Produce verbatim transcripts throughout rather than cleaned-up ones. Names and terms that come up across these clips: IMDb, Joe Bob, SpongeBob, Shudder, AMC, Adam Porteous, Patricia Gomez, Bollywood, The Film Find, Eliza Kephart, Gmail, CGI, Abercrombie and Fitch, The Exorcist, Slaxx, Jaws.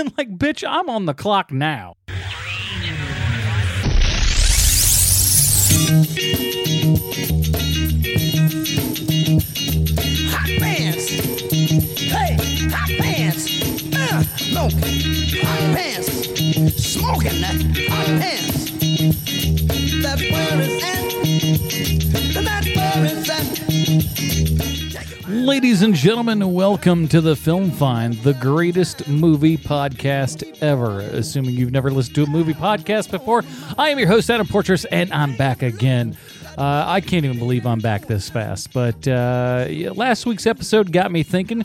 And like, bitch, I'm on the clock now. Hot pants. Hey, hot pants. Uh, no, hot pants. Smoking hot pants. That fur is in. That fur is in. Ladies and gentlemen, welcome to The Film Find, the greatest movie podcast ever. Assuming you've never listened to a movie podcast before, I am your host, Adam Porteous, and I'm back again. Uh, I can't even believe I'm back this fast, but uh, last week's episode got me thinking,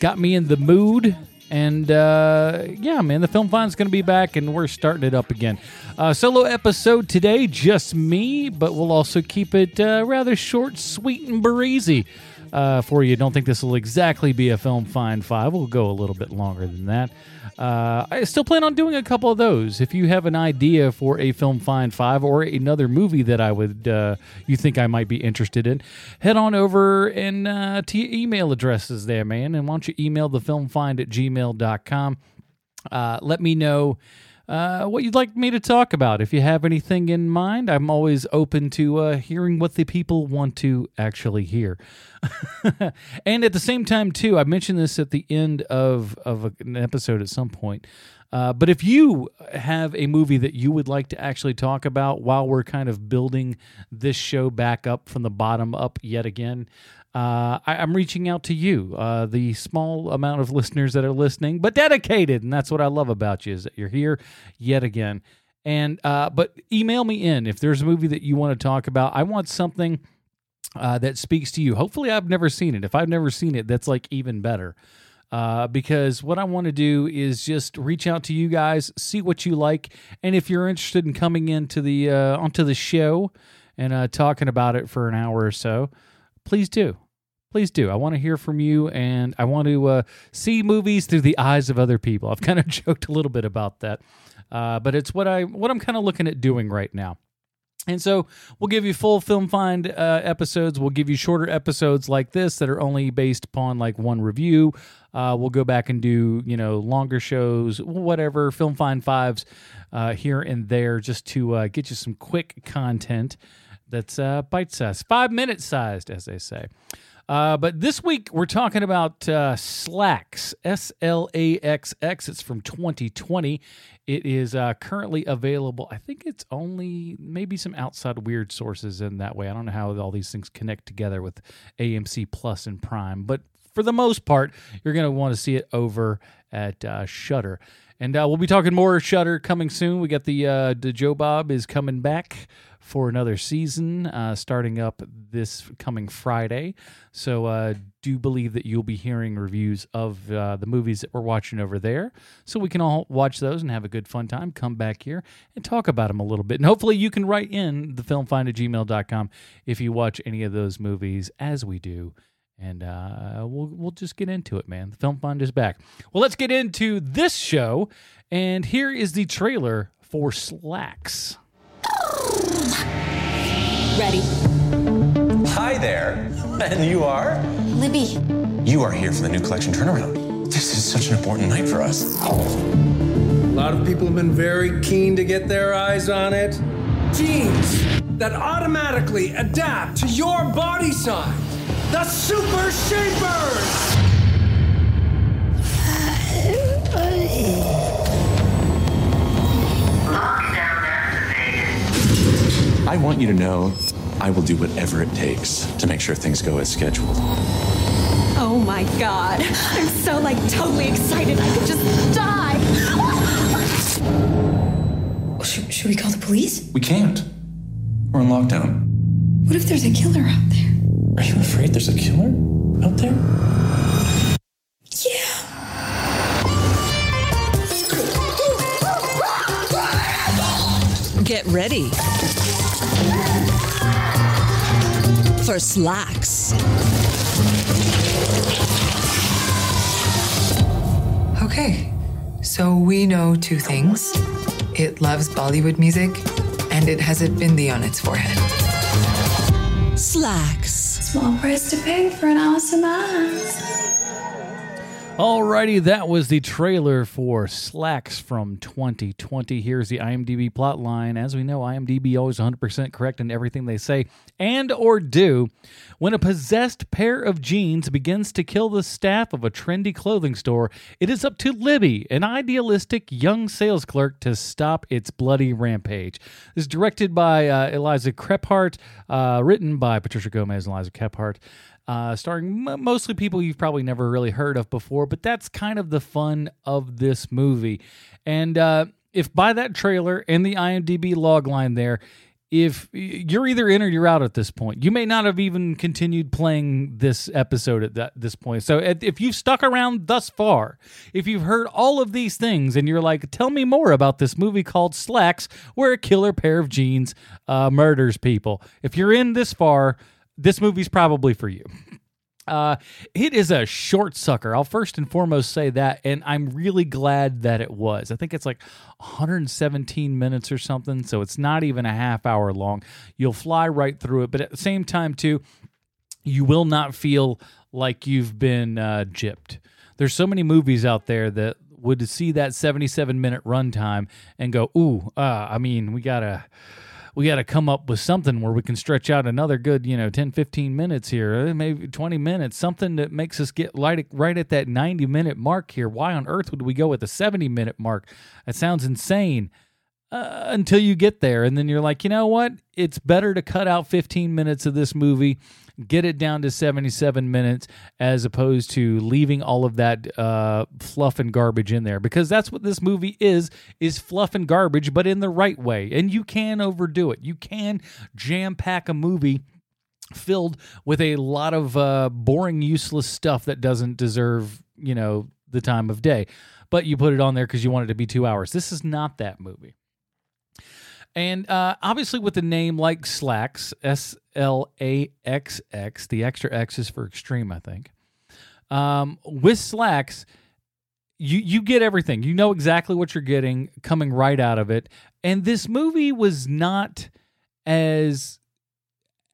got me in the mood, and uh, yeah, man, The Film Find's going to be back, and we're starting it up again. Uh, solo episode today, just me, but we'll also keep it uh, rather short, sweet, and breezy uh, for you. Don't think this will exactly be a Film Find five. We'll go a little bit longer than that. Uh, I still plan on doing a couple of those. If you have an idea for a Film Find five or another movie that I would, uh, you think I might be interested in, head on over and uh, to your email addresses there, man. And why don't you email the film find at gmail dot com. Uh, let me know uh, what you'd like me to talk about. If you have anything in mind, I'm always open to uh, hearing what the people want to actually hear. And at the same time, too, I mentioned this at the end of, of an episode at some point, uh, but if you have a movie that you would like to actually talk about while we're kind of building this show back up from the bottom up yet again, uh, I, I'm reaching out to you, uh, the small amount of listeners that are listening, but dedicated, and that's what I love about you, is that you're here yet again. And uh, but email me in if there's a movie that you want to talk about. I want something Uh, that speaks to you. Hopefully I've never seen it. If I've never seen it, that's like even better. Uh, because what I want to do is just reach out to you guys, see what you like, and if you're interested in coming into the uh, onto the show and uh, talking about it for an hour or so, please do. Please do. I want to hear from you, and I want to uh, see movies through the eyes of other people. I've kind of joked a little bit about that, uh, but it's what I what I'm kind of looking at doing right now. And so we'll give you full Film Find uh, episodes. We'll give you shorter episodes like this that are only based upon like one review. Uh, we'll go back and do, you know, longer shows, whatever, Film Find fives uh, here and there, just to uh, get you some quick content that's uh, bite-sized, five-minute sized, as they say. Uh, but this week we're talking about uh, Slaxx, S L A X X. It's from twenty twenty. It is uh, currently available. I think it's only maybe some outside weird sources in that way. I don't know how all these things connect together with A M C Plus and Prime, but for the most part, you're going to want to see it over at uh, Shudder. And uh, we'll be talking more Shudder coming soon. We got the, uh, the Joe Bob is coming back for another season uh, starting up this coming Friday. So uh, do believe that you'll be hearing reviews of uh, the movies that we're watching over there. So we can all watch those and have a good fun time. Come back here and talk about them a little bit. And hopefully you can write in the film find at gmail dot com if you watch any of those movies as we do. And uh, we'll we'll just get into it, man. The Film Find is back. Well, let's get into this show. And here is the trailer for Slaxx. Ready. Hi there. And you are? Libby. You are here for the new collection turnaround. This is such an important night for us. A lot of people have been very keen to get their eyes on it. Jeans that automatically adapt to your body size. The Super Shapers! I want you to know I will do whatever it takes to make sure things go as scheduled. Oh my God. I'm so like totally excited. I could just die. should, should we call the police? We can't. We're in lockdown. What if there's a killer out there? Are you afraid there's a killer out there? Yeah. Get ready for Slaxx. Okay, so we know two things. It loves Bollywood music, and it has a bindi on its forehead. Slaxx. Small price to pay for an awesome ass. Alrighty, that was the trailer for Slaxx from twenty twenty. Here's the IMDb plot line. As we know, IMDb always one hundred percent correct in everything they say and or do. When a possessed pair of jeans begins to kill the staff of a trendy clothing store, it is up to Libby, an idealistic young sales clerk, to stop its bloody rampage. This is directed by uh, Eliza Kephart, uh, written by Patricia Gomez and Eliza Kephart. Uh, starring m- mostly people you've probably never really heard of before, but that's kind of the fun of this movie. And uh, if by that trailer and the IMDb logline there, if you're either in or you're out at this point, you may not have even continued playing this episode at that, this point. So if you've stuck around thus far, if you've heard all of these things and you're like, tell me more about this movie called Slaxx, where a killer pair of jeans uh, murders people. If you're in this far, this movie's probably for you. Uh, it is a short sucker. I'll first and foremost say that, and I'm really glad that it was. I think it's like one hundred seventeen minutes or something, so it's not even a half hour long. You'll fly right through it, but at the same time, too, you will not feel like you've been uh, gypped. There's so many movies out there that would see that seventy-seven minute runtime and go, ooh, uh, I mean, we gotta... We got to come up with something where we can stretch out another good, you know, ten, fifteen minutes here, maybe twenty minutes, something that makes us get right, right at that ninety minute mark here. Why on earth would we go with the seventy minute mark? That sounds insane uh, until you get there. And then you're like, you know what? It's better to cut out fifteen minutes of this movie, get it down to seventy-seven minutes, as opposed to leaving all of that uh, fluff and garbage in there. Because that's what this movie is, is fluff and garbage, but in the right way. And you can overdo it. You can jam-pack a movie filled with a lot of uh, boring, useless stuff that doesn't deserve, you know, the time of day. But you put it on there because you want it to be two hours. This is not that movie. And uh, obviously with a name like Slaxx, S L A X X, the extra X is for extreme, I think. Um, with Slaxx, you, you get everything. You know exactly what you're getting coming right out of it. And this movie was not as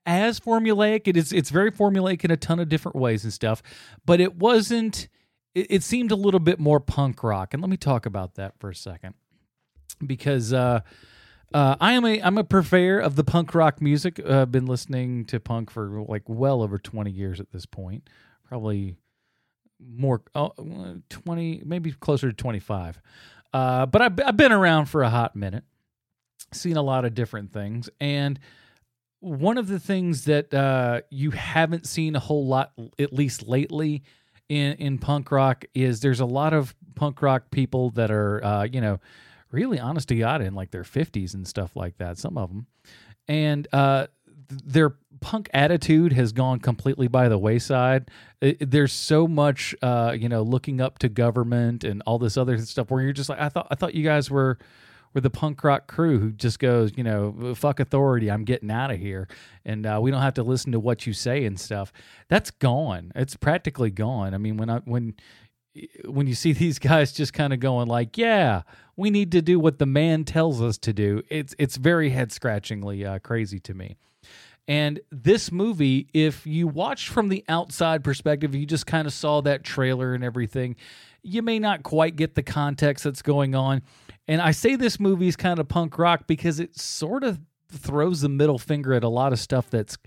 as formulaic. It is, it's very formulaic in a ton of different ways and stuff. But it wasn't, it, it seemed a little bit more punk rock. And let me talk about that for a second. Because... Uh, Uh, I am a I'm a purveyor of the punk rock music. Uh, I've been listening to punk for like well over twenty years at this point, probably more oh, twenty, maybe closer to twenty-five. Uh, but I've, I've been around for a hot minute, seen a lot of different things, and one of the things that uh, you haven't seen a whole lot, at least lately, in in punk rock is there's a lot of punk rock people that are uh, you know. really honest to God in like their fifties and stuff like that, some of them. And uh, their punk attitude has gone completely by the wayside. It, there's so much, uh, you know, looking up to government and all this other stuff where you're just like, I thought I thought you guys were, were the punk rock crew who just goes, you know, fuck authority, I'm getting out of here. And uh, we don't have to listen to what you say and stuff. That's gone. It's practically gone. I mean, when I... when. when you see these guys just kind of going like, yeah, we need to do what the man tells us to do. It's, it's very head-scratchingly uh, crazy to me. And this movie, if you watched from the outside perspective, you just kind of saw that trailer and everything, you may not quite get the context that's going on. And I say this movie is kind of punk rock because it sort of throws the middle finger at a lot of stuff that's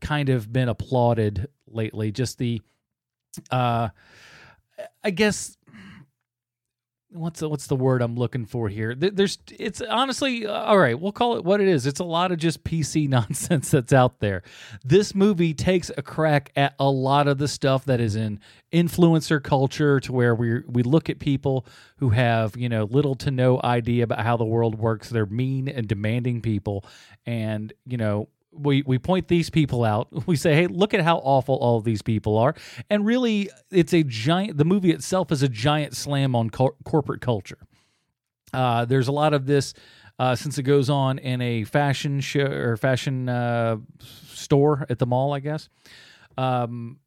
kind of been applauded lately. Just the, uh, I guess what's the, what's the word I'm looking for here? There's it's honestly all right. We'll call it what it is. It's a lot of just P C nonsense that's out there. This movie takes a crack at a lot of the stuff that is in influencer culture, to where we we look at people who have, you know, little to no idea about how the world works. They're mean and demanding people, and you know. We we point these people out. We say, hey, look at how awful all these people are. And really, it's a giant. The movie itself is a giant slam on cor- corporate culture. Uh, there's a lot of this uh, since it goes on in a fashion show or fashion uh, store at the mall, I guess. Um,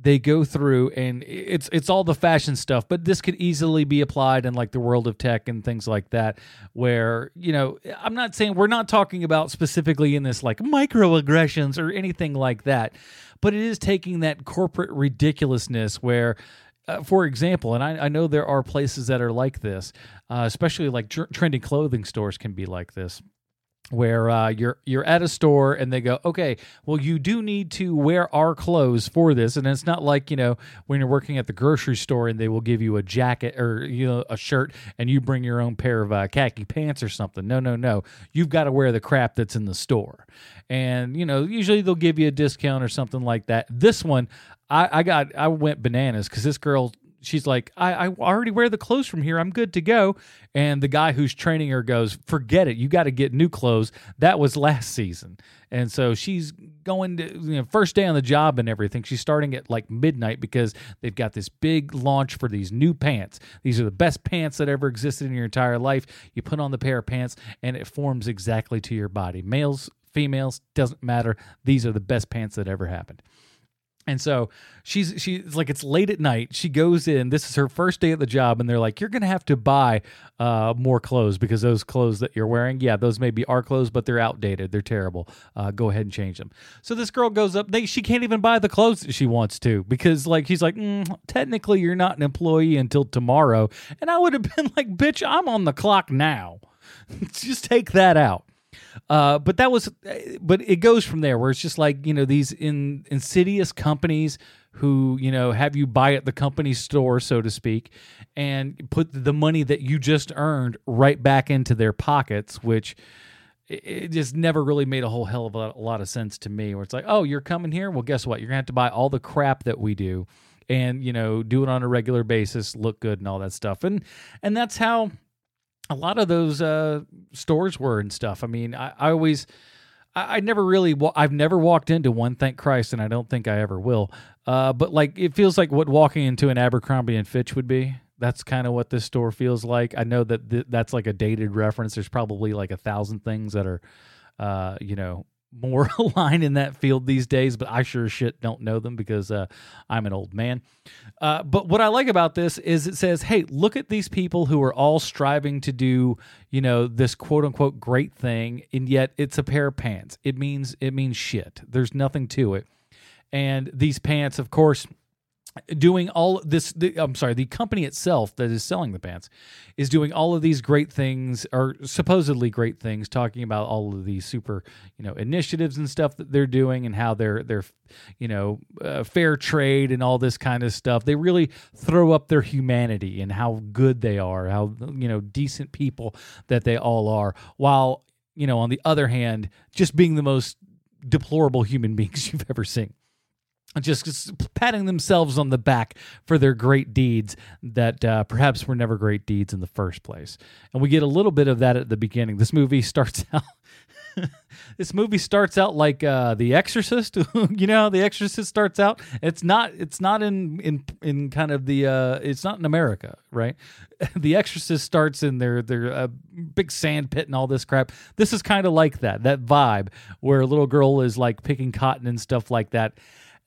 they go through and it's it's all the fashion stuff, but this could easily be applied in like the world of tech and things like that, where, you know, I'm not saying we're not talking about specifically in this like microaggressions or anything like that, but it is taking that corporate ridiculousness where Uh, for example, and I, I know there are places that are like this, uh, especially like tr- trendy clothing stores can be like this, where uh, you're you're at a store and they go, okay, well, you do need to wear our clothes for this. And it's not like, you know, when you're working at the grocery store and they will give you a jacket or, you know, a shirt and you bring your own pair of uh, khaki pants or something. No, no, no. You've got to wear the crap that's in the store. And, you know, usually they'll give you a discount or something like that. This one, I, I got, I went bananas because this girl, she's like, I, I already wear the clothes from here. I'm good to go. And the guy who's training her goes, forget it. You got to get new clothes. That was last season. And so she's going to, you know, first day on the job and everything. She's starting at like midnight because they've got this big launch for these new pants. These are the best pants that ever existed in your entire life. You put on the pair of pants and it forms exactly to your body. Males, females, doesn't matter. These are the best pants that ever happened. And so she's she's like, it's late at night. She goes in. This is her first day at the job, and they're like, "You're going to have to buy uh, more clothes because those clothes that you're wearing, yeah, those may be our clothes, but they're outdated. They're terrible. Uh, go ahead and change them." So this girl goes up. They she can't even buy the clothes that she wants to because like he's like, mm, technically, you're not an employee until tomorrow. And I would have been like, "Bitch, I'm on the clock now. Just take that out." Uh, but that was, but it goes from there where it's just like, you know, these in, insidious companies who, you know, have you buy at the company store, so to speak, and put the money that you just earned right back into their pockets, which it just never really made a whole hell of a lot of sense to me where it's like, oh, you're coming here. Well, guess what? You're gonna have to buy all the crap that we do and, you know, do it on a regular basis, look good and all that stuff. And, and that's how a lot of those uh, stores were and stuff. I mean, I, I always, I, I never really, wa- I've never walked into one, thank Christ, and I don't think I ever will. Uh, but like, it feels like what walking into an Abercrombie and Fitch would be. That's kind of what this store feels like. I know that th- that's like a dated reference. There's probably like a thousand things that are, uh, you know, more aligned in that field these days, but I sure as shit don't know them because uh, I'm an old man. Uh, but what I like about this is it says, hey, look at these people who are all striving to do, you know, this quote unquote great thing, and yet it's a pair of pants. It means it means shit. There's nothing to it. And these pants, of course, doing all this, the, I'm sorry, the company itself that is selling the pants is doing all of these great things, or supposedly great things, talking about all of these super, you know, initiatives and stuff that they're doing and how they're, they're you know, uh, fair trade and all this kind of stuff. They really throw up their humanity and how good they are, how, you know, decent people that they all are, while, you know, on the other hand, just being the most deplorable human beings you've ever seen. Just patting themselves on the back for their great deeds that uh, perhaps were never great deeds in the first place. And we get a little bit of that at the beginning. This movie starts out... This movie starts out like uh, The Exorcist. You know how The Exorcist starts out? It's not It's not in in, in kind of the... Uh, it's not in America, right? The Exorcist starts in their, their uh, big sand pit and all this crap. This is kind of like that, that vibe, where a little girl is like picking cotton and stuff like that.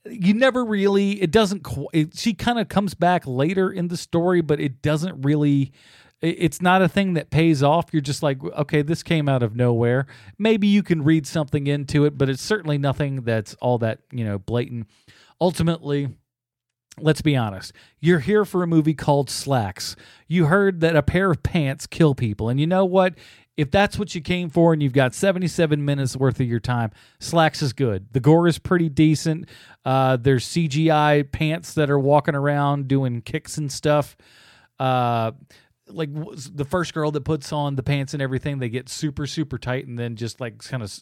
You never really, it doesn't, it, she kind of comes back later in the story, but it doesn't really, it, it's not a thing that pays off. You're just like, okay, this came out of nowhere. Maybe you can read something into it, but it's certainly nothing that's all that, you know, blatant. Ultimately, let's be honest. You're here for a movie called Slaxx. You heard that a pair of pants kill people. And you know what? If that's what you came for and you've got seventy-seven minutes worth of your time, Slaxx is good. The gore is pretty decent. Uh, there's C G I pants that are walking around doing kicks and stuff. Uh, like the first girl that puts on the pants and everything, they get super, super tight and then just like kind of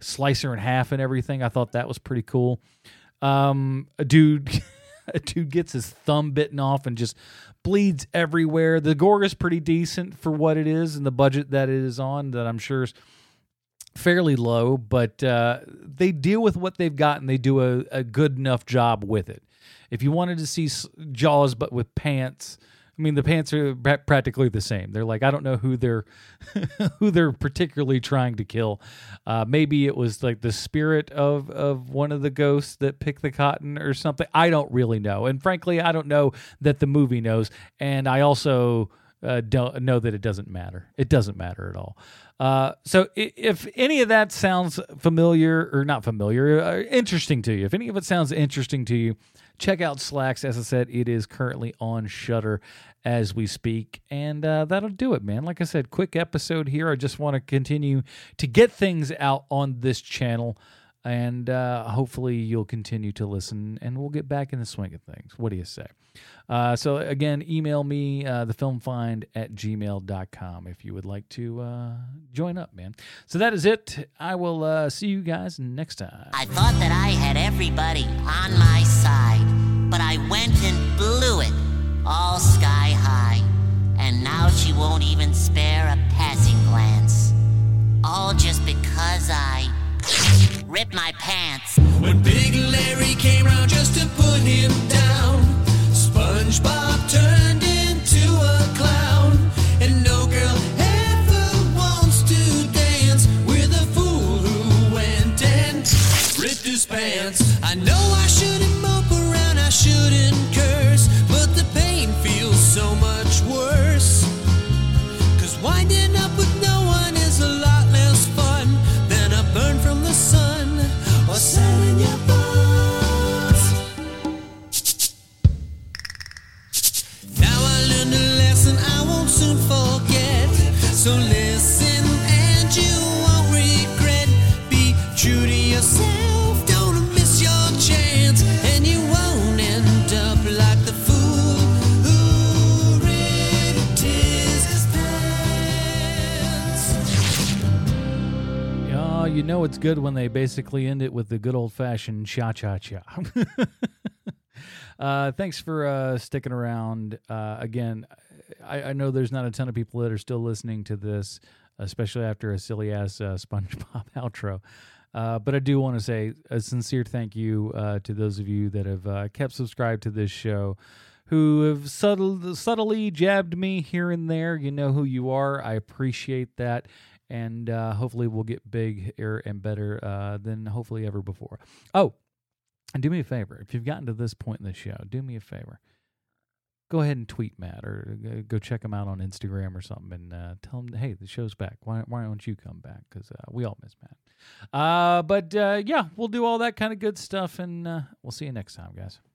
slice her in half and everything. I thought that was pretty cool. Um, a dude... A dude gets his thumb bitten off and just bleeds everywhere. The gore is pretty decent for what it is and the budget that it is on, that I'm sure is fairly low, but uh, they deal with what they've got and they do a, a good enough job with it. If you wanted to see Jaws but with pants, I mean, the pants are practically the same. They're like, I don't know who they're who they're particularly trying to kill. Uh, maybe it was like the spirit of, of one of the ghosts that picked the cotton or something. I don't really know. And frankly, I don't know that the movie knows. And I also uh, don't know that it doesn't matter. It doesn't matter at all. Uh, so if any of that sounds familiar or not familiar, uh, interesting to you, if any of it sounds interesting to you, check out Slaxx. As I said, it is currently on Shudder as we speak. And uh, that'll do it, man. Like I said, quick episode here. I just want to continue to get things out on this channel. And uh, hopefully you'll continue to listen, and we'll get back in the swing of things. What do you say? Uh, so, again, email me, uh, the film find at gmail dot com, if you would like to uh, join up, man. So that is it. I will uh, see you guys next time. I thought that I had everybody on my side, but I went and blew it all sky high, and now she won't even spare a passing glance, all just because I... rip my pants. When Big Larry came round just to put him down, SpongeBob turned into a clown. And no girl ever wants to dance with a fool who went and ripped his pants. I know I shouldn't mope around, I shouldn't curse, but the pain feels so much worse, 'cause winding up with no one is a lot less fun than a burn from the sun. Or selling your bones. Now I learned a lesson I won't soon forget. So listen and you won't regret. Be true to yourself, don't miss your chance, and you won't end up like the fool who ripped his pants. Oh, you know it's good when they basically end it with the good old-fashioned cha-cha-cha. uh, thanks for uh, sticking around. Uh, again, I, I know there's not a ton of people that are still listening to this, especially after a silly-ass uh, SpongeBob outro. Uh, but I do want to say a sincere thank you uh, to those of you that have uh, kept subscribed to this show, who have subtle, subtly jabbed me here and there. You know who you are. I appreciate that. And uh, hopefully we'll get bigger and better uh, than hopefully ever before. Oh, and do me a favor. If you've gotten to this point in the show, do me a favor. Go ahead and tweet Matt, or go check him out on Instagram or something, and uh, tell him, hey, the show's back. Why, why don't you come back? Because uh, we all miss Matt. Uh, but, uh, yeah, we'll do all that kind of good stuff, and uh, we'll see you next time, guys.